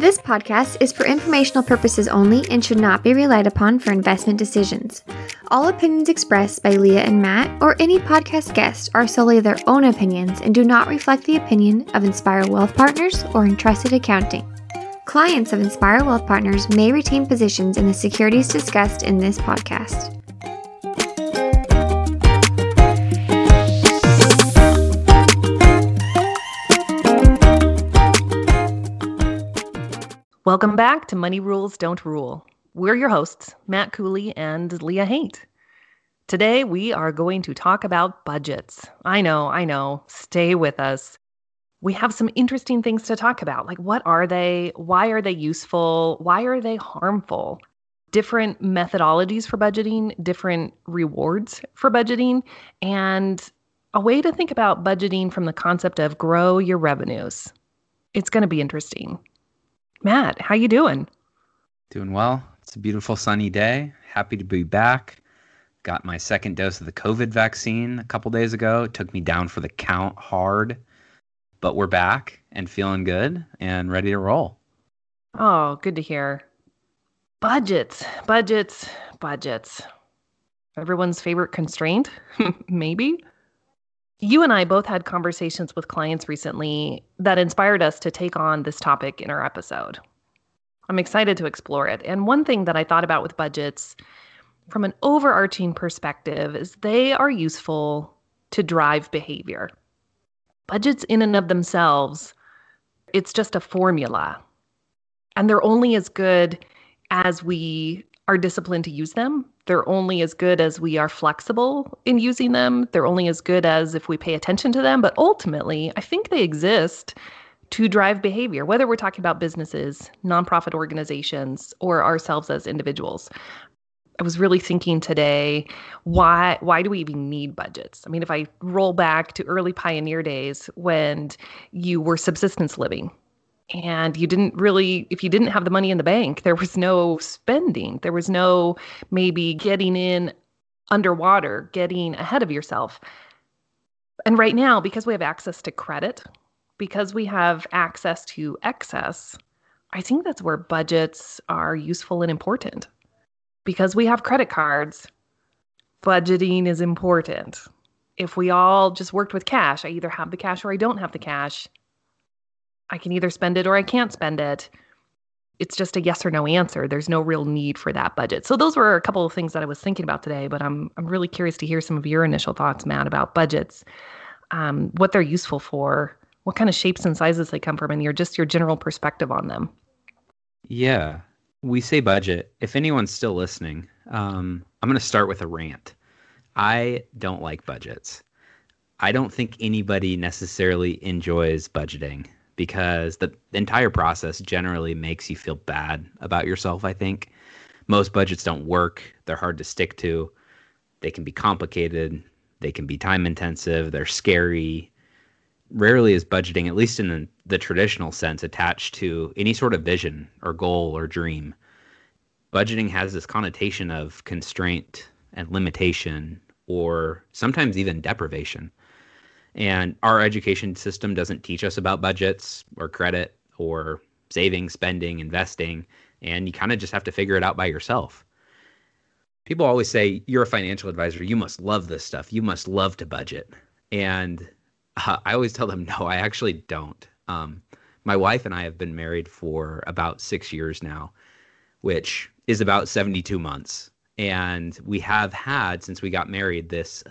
This podcast is for informational purposes only and should not be relied upon for investment decisions. All opinions expressed by Leah and Matt or any podcast guest are solely their own opinions and do not reflect the opinion of Inspire Wealth Partners or Entrusted Accounting. Clients of Inspire Wealth Partners may retain positions in the securities discussed in this podcast. Welcome back to Money Rules Don't Rule. We're your hosts, Matt Cooley and Leah Haidt. Today, we are going to talk about budgets. I know. Stay with us. We have some interesting things to talk about, like what are they? Why are they useful? Why are they harmful? Different methodologies for budgeting, different rewards for budgeting, and a way to think about budgeting from the concept of grow your revenues. It's going to be interesting. Matt, how you doing? Doing well. It's a beautiful sunny day. Happy to be back. Got my second dose of the COVID vaccine a couple days ago. It took me down for the count hard, but we're back and feeling good and ready to roll. Oh, good to hear. Budgets. Everyone's favorite constraint, maybe? You and I both had conversations with clients recently that inspired us to take on this topic in our episode. I'm excited to explore it. And one thing that I thought about with budgets from an overarching perspective is they are useful to drive behavior. Budgets in and of themselves, it's just a formula. And they're only as good as we are disciplined to use them. They're only as good as we are flexible in using them. They're only as good as if we pay attention to them. But ultimately, I think they exist to drive behavior, whether we're talking about businesses, nonprofit organizations, or ourselves as individuals. I was really thinking today, why do we even need budgets? I mean, if I roll back to early pioneer days when you were subsistence living, and you didn't really, if you didn't have the money in the bank, there was no spending. There was no maybe getting in underwater, getting ahead of yourself. And right now, because we have access to credit, because we have access to excess, I think that's where budgets are useful and important. Because we have credit cards, budgeting is important. If we all just worked with cash, I either have the cash or I don't have the cash. I can either spend it or I can't spend it. It's just a yes or no answer. There's no real need for that budget. So those were a couple of things that I was thinking about today, but I'm really curious to hear some of your initial thoughts, Matt, about budgets, what they're useful for, what kind of shapes and sizes they come from, and your general perspective on them. Yeah, we say budget. If anyone's still listening, I'm going to start with a rant. I don't like budgets. I don't think anybody necessarily enjoys budgeting, because the entire process generally makes you feel bad about yourself, I think. Most budgets don't work. They're hard to stick to. They can be complicated. They can be time intensive. They're scary. Rarely is budgeting, at least in the traditional sense, attached to any sort of vision or goal or dream. Budgeting has this connotation of constraint and limitation, or sometimes even deprivation. And our education system doesn't teach us about budgets or credit or saving, spending, investing. And you kind of just have to figure it out by yourself. People always say, you're a financial advisor. You must love this stuff. You must love to budget. And I always tell them, no, I actually don't. My wife and I have been married for about 6 years now, which is about 72 months. And we have had, since we got married, this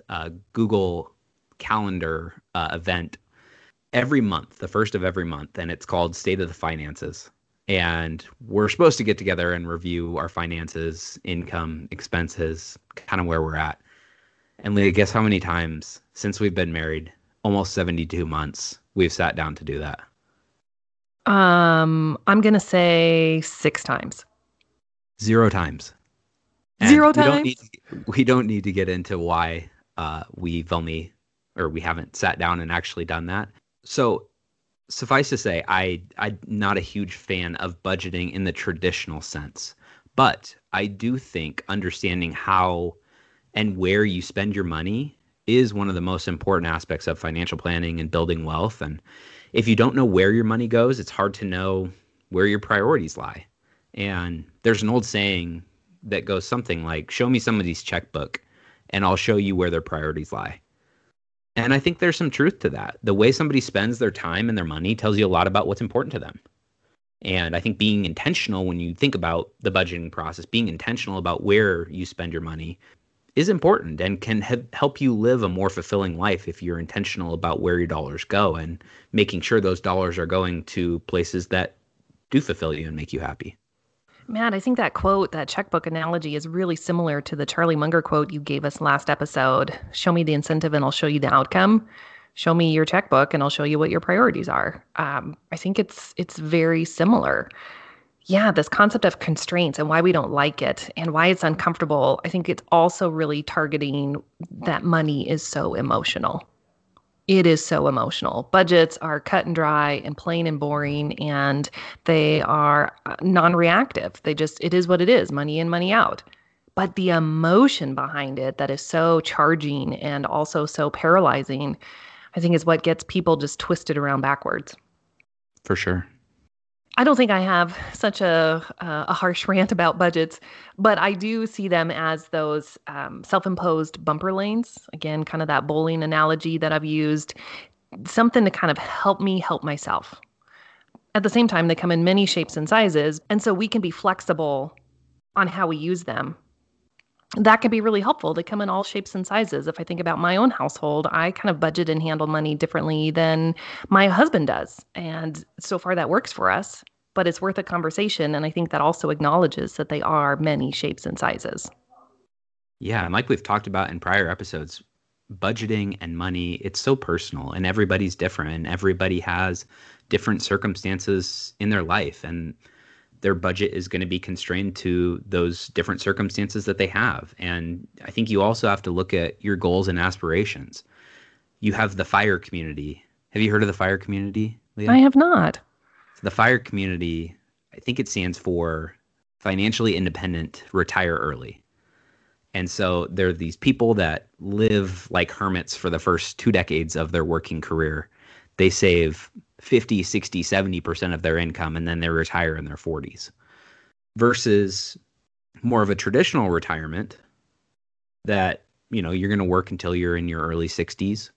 Google Calendar event every month, the first of every month, and it's called State of the Finances. And we're supposed to get together and review our finances, income, expenses, kind of where we're at. And Leah, guess how many times since we've been married, almost 72 months, we've sat down to do that? I'm going to say 6 times. 0 times. And 0 times? We don't need to get into why we haven't sat down and actually done that. So suffice to say, I'm not a huge fan of budgeting in the traditional sense, but I do think understanding how and where you spend your money is one of the most important aspects of financial planning and building wealth. And if you don't know where your money goes, it's hard to know where your priorities lie. And there's an old saying that goes something like, show me somebody's checkbook and I'll show you where their priorities lie. And I think there's some truth to that. The way somebody spends their time and their money tells you a lot about what's important to them. And I think being intentional when you think about the budgeting process, being intentional about where you spend your money is important and can help you live a more fulfilling life if you're intentional about where your dollars go and making sure those dollars are going to places that do fulfill you and make you happy. Matt, I think that quote, that checkbook analogy is really similar to the Charlie Munger quote you gave us last episode. Show me the incentive and I'll show you the outcome. Show me your checkbook and I'll show you what your priorities are. I think it's very similar. Yeah, this concept of constraints and why we don't like it and why it's uncomfortable, I think it's also really targeting that money is so emotional. It is so emotional. Budgets are cut and dry and plain and boring, and they are non-reactive. They just, it is what it is, money in, money out. But the emotion behind it that is so charging and also so paralyzing, I think is what gets people just twisted around backwards. For sure. I don't think I have such a harsh rant about budgets, but I do see them as those self-imposed bumper lanes. Again, kind of that bowling analogy that I've used, something to kind of help me help myself. At the same time, they come in many shapes and sizes, and so we can be flexible on how we use them. That can be really helpful. They come in all shapes and sizes. If I think about my own household, I kind of budget and handle money differently than my husband does. And so far that works for us, but it's worth a conversation. And I think that also acknowledges that they are many shapes and sizes. Yeah. And like we've talked about in prior episodes, budgeting and money, it's so personal and everybody's different and everybody has different circumstances in their life. And their budget is going to be constrained to those different circumstances that they have. And I think you also have to look at your goals and aspirations. You have the FIRE community. Have you heard of the FIRE community, Leah? I have not. So the FIRE community, I think it stands for financially independent, retire early. And so there are these people that live like hermits for the first 2 decades of their working career. They save 50, 60, 70% of their income, and then they retire in their 40s, versus more of a traditional retirement that, you know, you're going to work until you're in your early 60s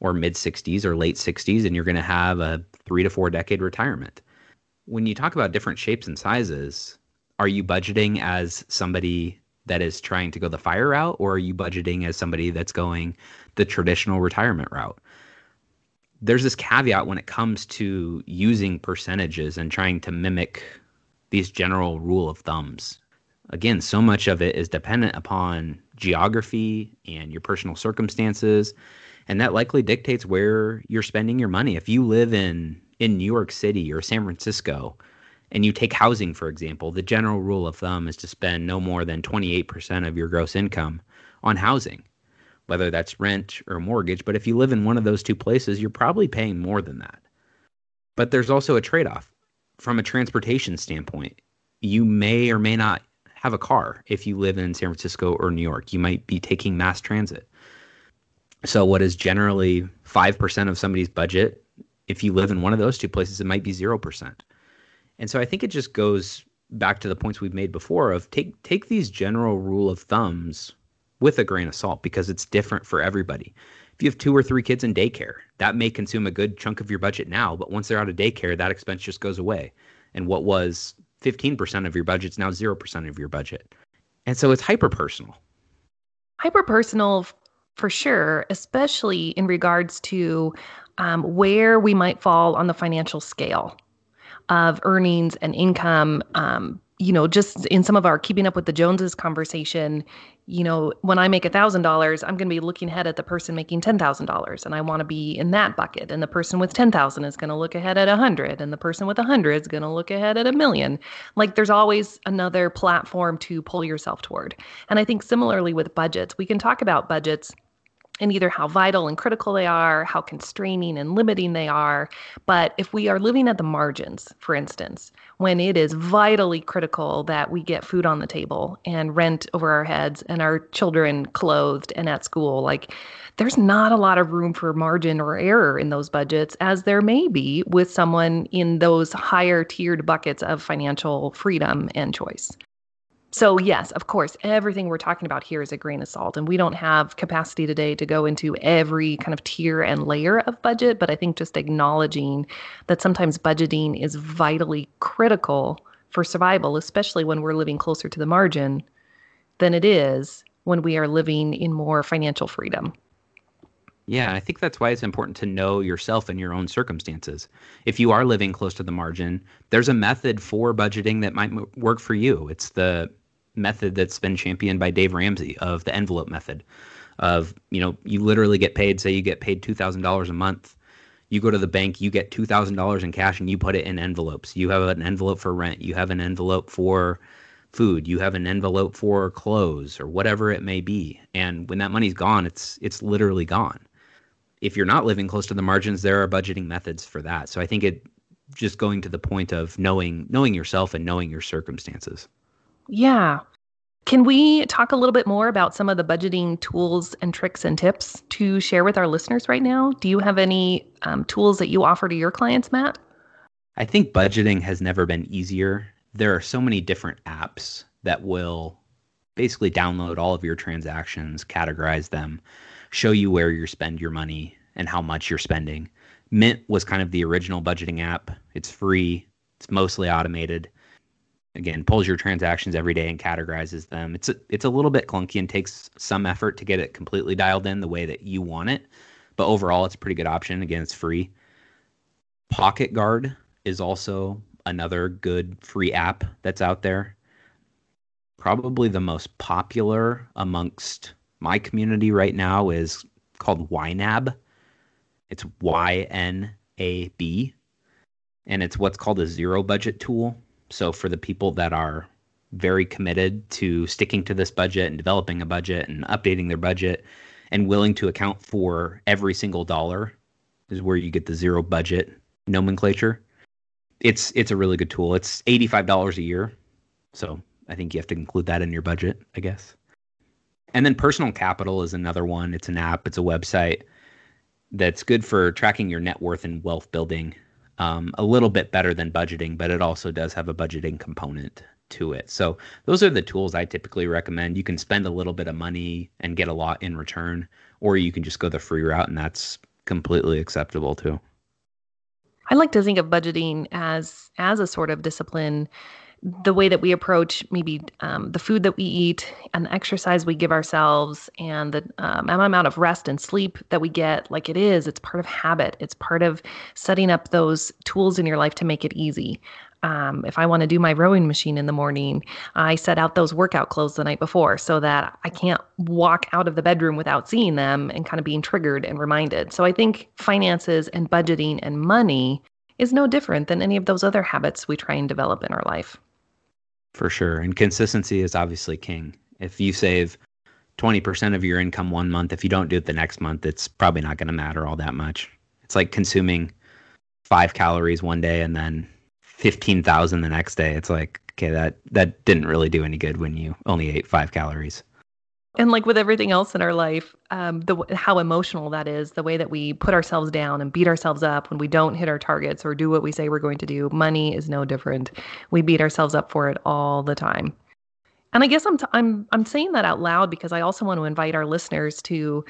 or mid 60s or late 60s, and you're going to have a 3 to 4 decade retirement. When you talk about different shapes and sizes, are you budgeting as somebody that is trying to go the FIRE route, or are you budgeting as somebody that's going the traditional retirement route? There's this caveat when it comes to using percentages and trying to mimic these general rule of thumbs. Again, so much of it is dependent upon geography and your personal circumstances, and that likely dictates where you're spending your money. If you live in New York City or San Francisco and you take housing, for example, the general rule of thumb is to spend no more than 28% of your gross income on housing, whether that's rent or mortgage. But if you live in one of those two places, you're probably paying more than that. But there's also a trade-off. From a transportation standpoint, you may or may not have a car. If you live in San Francisco or New York, you might be taking mass transit. So what is generally 5% of somebody's budget, if you live in one of those two places, it might be 0%. And so I think it just goes back to the points we've made before of take these general rule of thumbs with a grain of salt, because it's different for everybody. If you have 2 or 3 kids in daycare, that may consume a good chunk of your budget now, but once they're out of daycare, that expense just goes away. And what was 15% of your budget is now 0% of your budget. And so it's hyper-personal. Hyper-personal for sure, especially in regards to where we might fall on the financial scale of earnings and income. You know, just in some of our keeping up with the Joneses conversation, you know, when I make $1,000, I'm going to be looking ahead at the person making $10,000, and I want to be in that bucket. And the person with 10,000 is going to look ahead at 100, and the person with 100 is going to look ahead at 1 million. Like, there's always another platform to pull yourself toward. And I think similarly with budgets, we can talk about budgets and either how vital and critical they are, how constraining and limiting they are. But if we are living at the margins, for instance, when it is vitally critical that we get food on the table and rent over our heads and our children clothed and at school, like there's not a lot of room for margin or error in those budgets, as there may be with someone in those higher tiered buckets of financial freedom and choice. So yes, of course, everything we're talking about here is a grain of salt, and we don't have capacity today to go into every kind of tier and layer of budget, but I think just acknowledging that sometimes budgeting is vitally critical for survival, especially when we're living closer to the margin than it is when we are living in more financial freedom. Yeah, I think that's why it's important to know yourself and your own circumstances. If you are living close to the margin, there's a method for budgeting that might work for you. It's the method that's been championed by Dave Ramsey of the envelope method of, you know, you literally get paid, say you get paid $2,000 a month. You go to the bank, you get $2,000 in cash and you put it in envelopes. You have an envelope for rent. You have an envelope for food. You have an envelope for clothes or whatever it may be. And when that money's gone, it's literally gone. If you're not living close to the margins, there are budgeting methods for that. So I think it just going to the point of knowing yourself and knowing your circumstances. Yeah. Can we talk a little bit more about some of the budgeting tools and tricks and tips to share with our listeners right now? Do you have any tools that you offer to your clients, Matt? I think budgeting has never been easier. There are so many different apps that will basically download all of your transactions, categorize them, show you where you spend your money and how much you're spending. Mint was kind of the original budgeting app. It's free. It's mostly automated. Again, pulls your transactions every day and categorizes them. It's a little bit clunky and takes some effort to get it completely dialed in the way that you want it. But overall, it's a pretty good option. Again, it's free. PocketGuard is also another good free app that's out there. Probably the most popular amongst my community right now is called YNAB. It's YNAB. And it's what's called a zero budget tool. So for the people that are very committed to sticking to this budget and developing a budget and updating their budget and willing to account for every single dollar is where you get the zero budget nomenclature. It's a really good tool. It's $85 a year. So I think you have to include that in your budget, I guess. And then Personal Capital is another one. It's an app. It's a website that's good for tracking your net worth and wealth building. A little bit better than budgeting, but it also does have a budgeting component to it. So those are the tools I typically recommend. You can spend a little bit of money and get a lot in return, or you can just go the free route, and that's completely acceptable too. I like to think of budgeting as a sort of discipline. The way that we approach maybe the food that we eat and the exercise we give ourselves and the amount of rest and sleep that we get, like it's part of habit. It's part of setting up those tools in your life to make it easy. If I want to do my rowing machine in the morning, I set out those workout clothes the night before so that I can't walk out of the bedroom without seeing them and kind of being triggered and reminded. So I think finances and budgeting and money is no different than any of those other habits we try and develop in our life. For sure. And consistency is obviously king. If you save 20% of your income one month, if you don't do it the next month, it's probably not going to matter all that much. It's like consuming 5 calories one day and then 15,000 the next day. It's like, okay, that didn't really do any good when you only ate 5 calories. And like with everything else in our life, how emotional that is, the way that we put ourselves down and beat ourselves up when we don't hit our targets or do what we say we're going to do, money is no different. We beat ourselves up for it all the time. And I guess I'm saying that out loud because I also want to invite our listeners to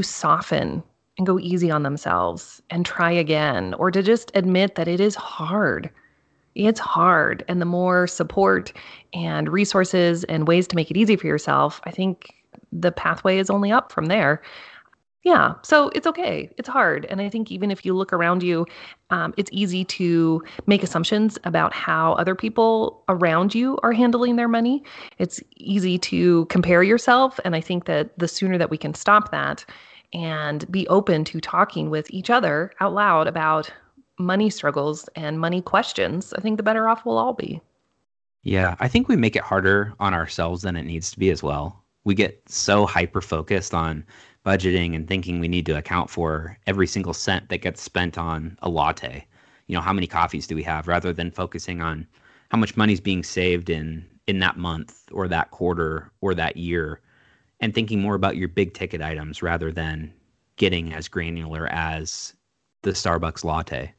soften and go easy on themselves and try again, or to just admit that it is hard. It's hard. And the more support and resources and ways to make it easy for yourself, I think the pathway is only up from there. Yeah. So it's okay. It's hard. And I think even if you look around you, it's easy to make assumptions about how other people around you are handling their money. It's easy to compare yourself. And I think that the sooner that we can stop that and be open to talking with each other out loud about money struggles and money questions, I think the better off we'll all be. Yeah. I think we make it harder on ourselves than it needs to be as well. We get so hyper-focused on budgeting and thinking we need to account for every single cent that gets spent on a latte. You know, how many coffees do we have, rather than focusing on how much money is being saved in that month or that quarter or that year, and thinking more about your big ticket items rather than getting as granular as the Starbucks latte.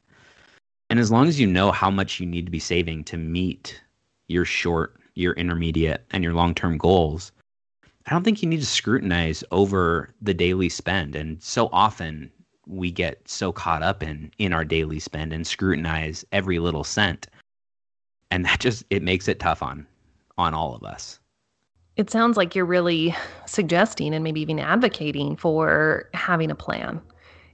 And as long as you know how much you need to be saving to meet your short, your intermediate, and your long-term goals, I don't think you need to scrutinize over the daily spend. And so often we get so caught up in our daily spend and scrutinize every little cent. And that just, it makes it tough on all of us. It sounds like you're really suggesting and maybe even advocating for having a plan.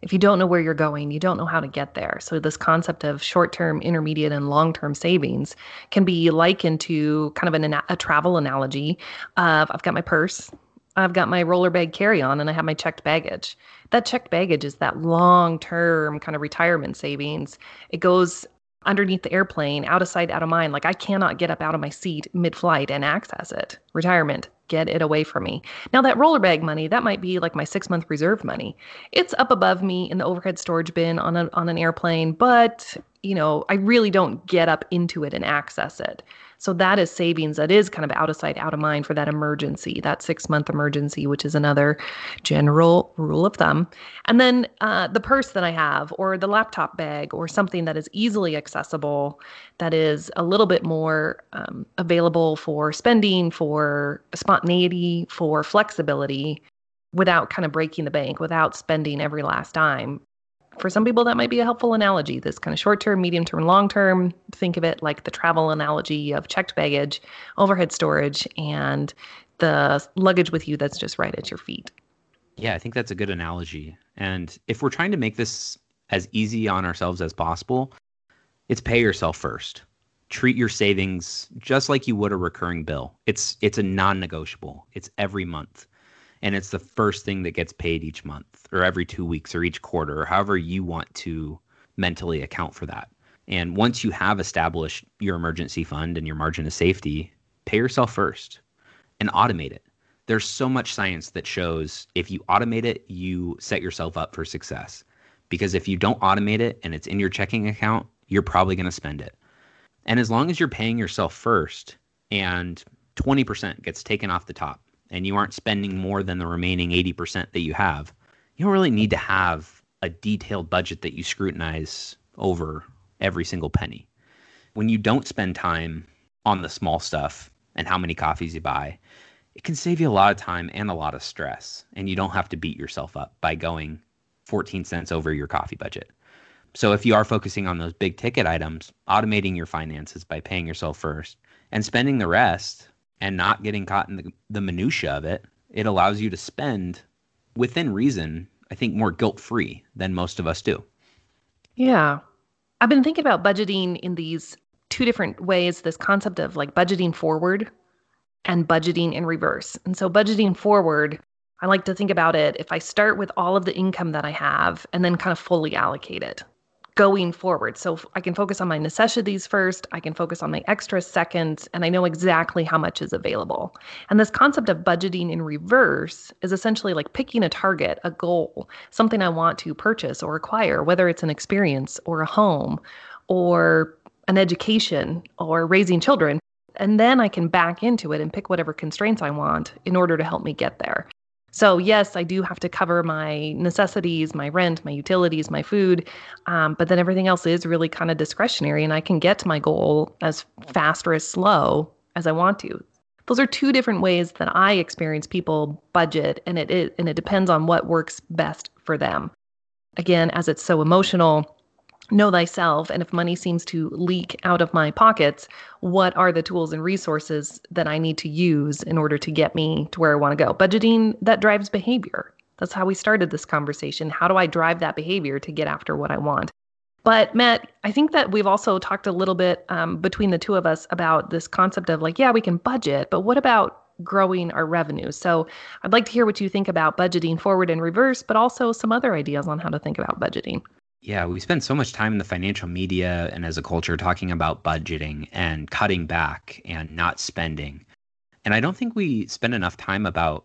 If you don't know where you're going, you don't know how to get there. So this concept of short-term, intermediate, and long-term savings can be likened to kind of a travel analogy of, I've got my purse, I've got my roller bag carry-on, and I have my checked baggage. That checked baggage is that long-term kind of retirement savings. It goes underneath the airplane, out of sight, out of mind. Like, I cannot get up out of my seat mid-flight and access it. Retirement, get it away from me. Now, that roller bag money, that might be like my 6-month reserve money. It's up above me in the overhead storage bin on an airplane, but, you know, I really don't get up into it and access it. So that is savings that is kind of out of sight, out of mind for that emergency, that 6-month emergency, which is another general rule of thumb. And then the purse that I have, or the laptop bag, or something that is easily accessible, that is a little bit more available for spending, for spontaneity, for flexibility, without kind of breaking the bank, without spending every last dime. For some people, that might be a helpful analogy, this kind of short-term, medium-term, long-term. Think of it like the travel analogy of checked baggage, overhead storage, and the luggage with you that's just right at your feet. Yeah, I think that's a good analogy. And if we're trying to make this as easy on ourselves as possible, it's pay yourself first. Treat your savings just like you would a recurring bill. It's a non-negotiable. It's every month. And it's the first thing that gets paid each month, or every 2 weeks, or each quarter, or however you want to mentally account for that. And once you have established your emergency fund and your margin of safety, pay yourself first and automate it. There's so much science that shows if you automate it, you set yourself up for success. Because if you don't automate it and it's in your checking account, you're probably going to spend it. And as long as you're paying yourself first and 20% gets taken off the top, and you aren't spending more than the remaining 80% that you have, you don't really need to have a detailed budget that you scrutinize over every single penny. When you don't spend time on the small stuff and how many coffees you buy, it can save you a lot of time and a lot of stress, and you don't have to beat yourself up by going 14 cents over your coffee budget. So if you are focusing on those big ticket items, automating your finances by paying yourself first and spending the rest, and not getting caught in the minutia of it, it allows you to spend within reason, I think, more guilt-free than most of us do. Yeah. I've been thinking about budgeting in these two different ways, this concept of like budgeting forward and budgeting in reverse. And so budgeting forward, I like to think about it, if I start with all of the income that I have and then kind of fully allocate it going forward. So I can focus on my necessities first, I can focus on my extra seconds, and I know exactly how much is available. And this concept of budgeting in reverse is essentially like picking a target, a goal, something I want to purchase or acquire, whether it's an experience or a home or an education or raising children. And then I can back into it and pick whatever constraints I want in order to help me get there. So yes, I do have to cover my necessities, my rent, my utilities, my food, but then everything else is really kind of discretionary, and I can get to my goal as fast or as slow as I want to. Those are two different ways that I experience people budget, and it depends on what works best for them. Again, as it's so emotional, know thyself, and if money seems to leak out of my pockets, what are the tools and resources that I need to use in order to get me to where I want to go? Budgeting, that drives behavior. That's how we started this conversation. How do I drive that behavior to get after what I want? But Matt, I think that we've also talked a little bit between the two of us about this concept of like, yeah, we can budget, but what about growing our revenue? So I'd like to hear what you think about budgeting forward and reverse, but also some other ideas on how to think about budgeting. Yeah, we spend so much time in the financial media and as a culture talking about budgeting and cutting back and not spending. And I don't think we spend enough time about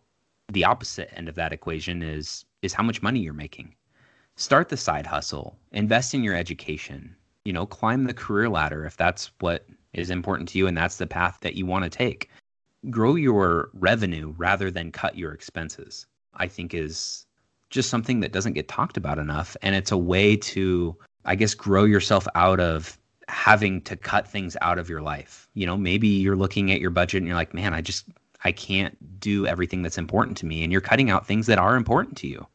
the opposite end of that equation is how much money you're making. Start the side hustle, invest in your education, you know, climb the career ladder if that's what is important to you and that's the path that you want to take. Grow your revenue rather than cut your expenses, I think is just something that doesn't get talked about enough. And it's a way to, I guess, grow yourself out of having to cut things out of your life. You know, maybe you're looking at your budget and you're like, man, I can't do everything that's important to me. And you're cutting out things that are important to you.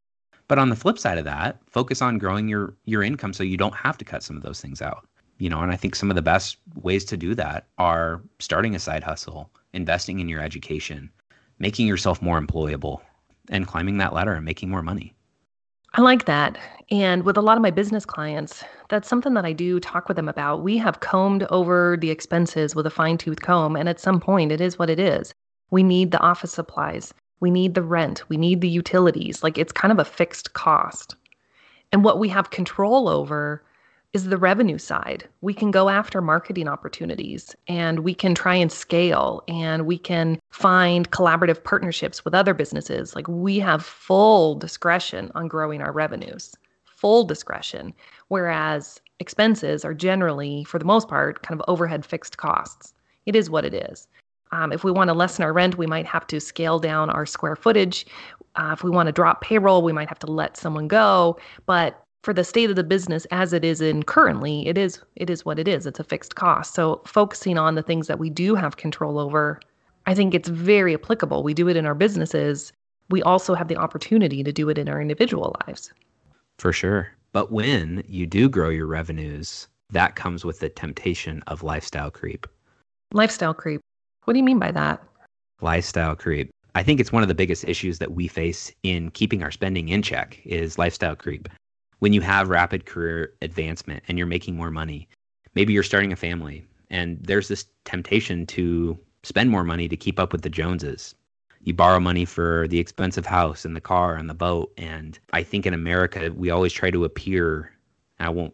But on the flip side of that, focus on growing your income so you don't have to cut some of those things out. You know, and I think some of the best ways to do that are starting a side hustle, investing in your education, making yourself more employable, and climbing that ladder and making more money. I like that. And with a lot of my business clients, that's something that I do talk with them about. We have combed over the expenses with a fine-tooth comb, and at some point, it is what it is. We need the office supplies. We need the rent. We need the utilities. Like, it's kind of a fixed cost. And what we have control over is the revenue side. We can go after marketing opportunities, and we can try and scale, and we can find collaborative partnerships with other businesses. Like, we have full discretion on growing our revenues, full discretion, whereas expenses are generally, for the most part, kind of overhead fixed costs. It is what it is. If we want to lessen our rent, we might have to scale down our square footage. If we want to drop payroll, we might have to let someone go. But for the state of the business as it is in currently, it is what it is. It's a fixed cost. So focusing on the things that we do have control over, I think it's very applicable. We do it in our businesses. We also have the opportunity to do it in our individual lives. For sure. But when you do grow your revenues, that comes with the temptation of lifestyle creep. Lifestyle creep. What do you mean by that? Lifestyle creep. I think it's one of the biggest issues that we face in keeping our spending in check is lifestyle creep. When you have rapid career advancement and you're making more money, maybe you're starting a family and there's this temptation to spend more money to keep up with the Joneses. You borrow money for the expensive house and the car and the boat. And I think in America, we always try to appear,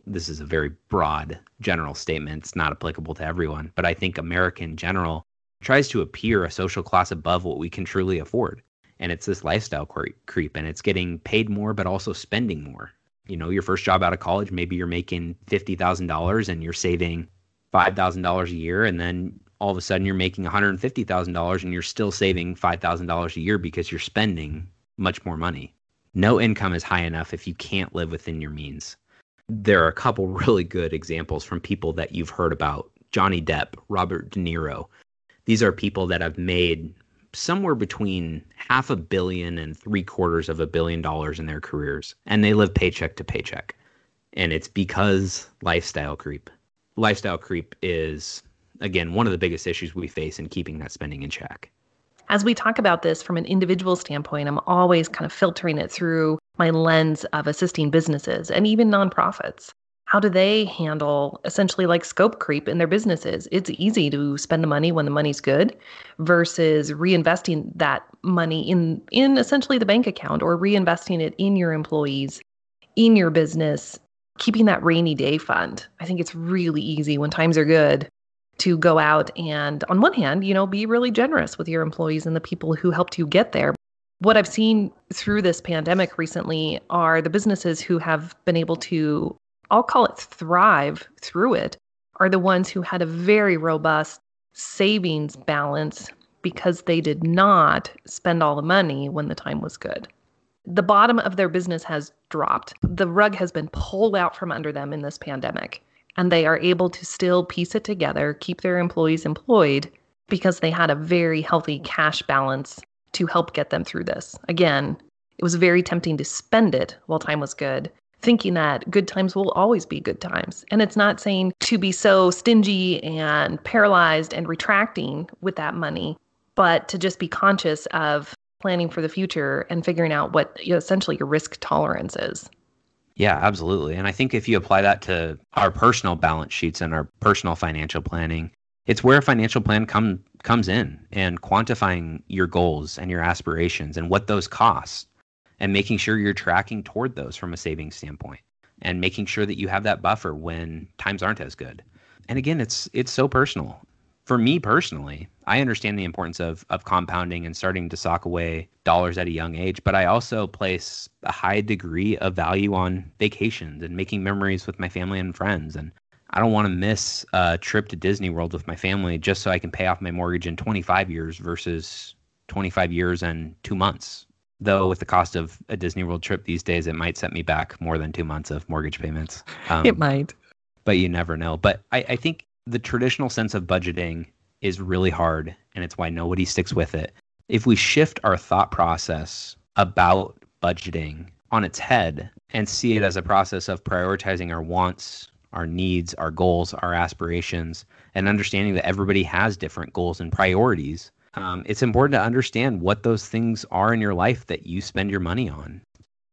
this is a very broad general statement. It's not applicable to everyone, but I think America in general tries to appear a social class above what we can truly afford. And it's this lifestyle creep, and it's getting paid more, but also spending more. You know, your first job out of college, maybe you're making $50,000 and you're saving $5,000 a year. And then all of a sudden you're making $150,000 and you're still saving $5,000 a year because you're spending much more money. No income is high enough if you can't live within your means. There are a couple really good examples from people that you've heard about. Johnny Depp, Robert De Niro. These are people that have made somewhere between $500 million and $750 million in their careers, and they live paycheck to paycheck. And it's because lifestyle creep. Lifestyle creep is, again, one of the biggest issues we face in keeping that spending in check. As we talk about this from an individual standpoint, I'm always kind of filtering it through my lens of assisting businesses and even nonprofits. How do they handle essentially like scope creep in their businesses? It's easy to spend the money when the money's good versus reinvesting that money in essentially the bank account or reinvesting it in your employees, in your business, keeping that rainy day fund. I think it's really easy when times are good to go out and on one hand, you know, be really generous with your employees and the people who helped you get there. What I've seen through this pandemic recently are the businesses who have been able to, I'll call it thrive through it, are the ones who had a very robust savings balance because they did not spend all the money when the time was good. The bottom of their business has dropped. The rug has been pulled out from under them in this pandemic, and they are able to still piece it together, keep their employees employed because they had a very healthy cash balance to help get them through this. Again, it was very tempting to spend it while time was good, thinking that good times will always be good times. And it's not saying to be so stingy and paralyzed and retracting with that money, but to just be conscious of planning for the future and figuring out what, you know, essentially your risk tolerance is. Yeah, absolutely. And I think if you apply that to our personal balance sheets and our personal financial planning, it's where a financial plan comes in, and quantifying your goals and your aspirations and what those cost, and making sure you're tracking toward those from a savings standpoint, and making sure that you have that buffer when times aren't as good. And again, it's so personal. For me personally, I understand the importance of compounding and starting to sock away dollars at a young age, but I also place a high degree of value on vacations and making memories with my family and friends. And I don't want to miss a trip to Disney World with my family just so I can pay off my mortgage in 25 years versus 25 years and 2 months. Though with the cost of a Disney World trip these days, it might set me back more than 2 months of mortgage payments. It might. But you never know. But I think the traditional sense of budgeting is really hard, and it's why nobody sticks with it. If we shift our thought process about budgeting on its head and see it as a process of prioritizing our wants, our needs, our goals, our aspirations, and understanding that everybody has different goals and priorities, it's important to understand what those things are in your life that you spend your money on.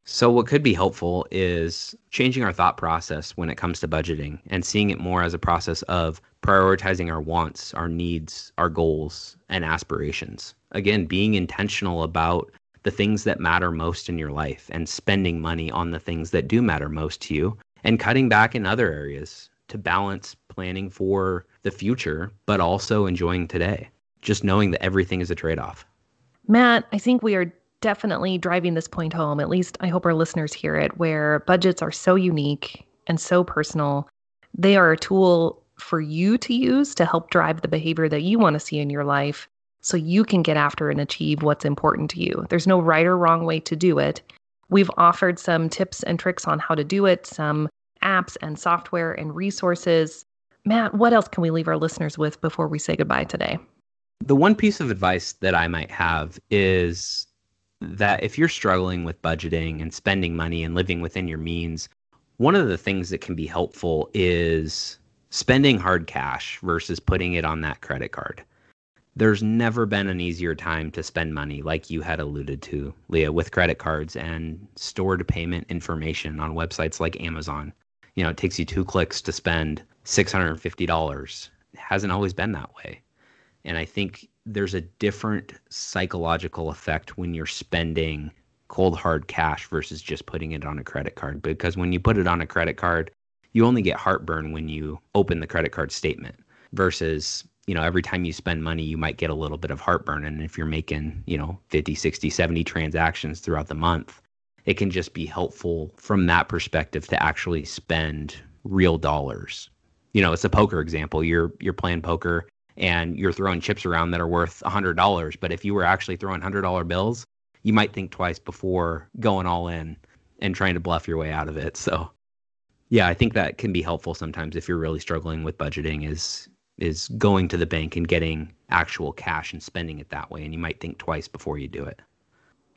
So what could be helpful is changing our thought process when it comes to budgeting and seeing it more as a process of prioritizing our wants, our needs, our goals, and aspirations. Again, being intentional about the things that matter most in your life and spending money on the things that do matter most to you and cutting back in other areas to balance planning for the future, but also enjoying today. Just knowing that everything is a trade-off. Matt, I think we are definitely driving this point home. At least I hope our listeners hear it, where budgets are so unique and so personal. They are a tool for you to use to help drive the behavior that you want to see in your life so you can get after and achieve what's important to you. There's no right or wrong way to do it. We've offered some tips and tricks on how to do it, some apps and software and resources. Matt, what else can we leave our listeners with before we say goodbye today? The one piece of advice that I might have is that if you're struggling with budgeting and spending money and living within your means, one of the things that can be helpful is spending hard cash versus putting it on that credit card. There's never been an easier time to spend money, like you had alluded to, Leah, with credit cards and stored payment information on websites like Amazon. You know, it takes you 2 clicks to spend $650. It hasn't always been that way. And I think there's a different psychological effect when you're spending cold, hard cash versus just putting it on a credit card. Because when you put it on a credit card, you only get heartburn when you open the credit card statement versus, you know, every time you spend money, you might get a little bit of heartburn. And if you're making, you know, 50, 60, 70 transactions throughout the month, it can just be helpful from that perspective to actually spend real dollars. You know, it's a poker example. You're playing poker and you're throwing chips around that are worth $100. But if you were actually throwing $100 bills, you might think twice before going all in and trying to bluff your way out of it. So yeah, I think that can be helpful sometimes if you're really struggling with budgeting is going to the bank and getting actual cash and spending it that way. And you might think twice before you do it.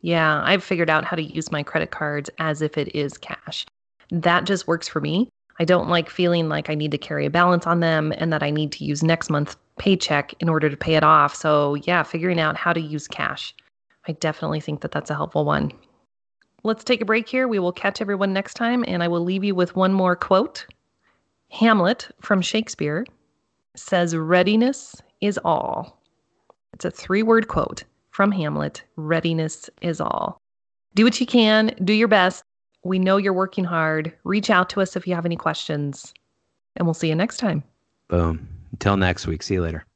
Yeah, I've figured out how to use my credit cards as if it is cash. That just works for me. I don't like feeling like I need to carry a balance on them and that I need to use next month's paycheck in order to pay it off. So yeah, figuring out how to use cash. I definitely think that that's a helpful one. Let's take a break here. We will catch everyone next time. And I will leave you with one more quote. Hamlet from Shakespeare says, "Readiness is all." It's a 3-word quote from Hamlet. Readiness is all. Do what you can. Do your best. We know you're working hard. Reach out to us if you have any questions, and we'll see you next time. Boom. Until next week. See you later.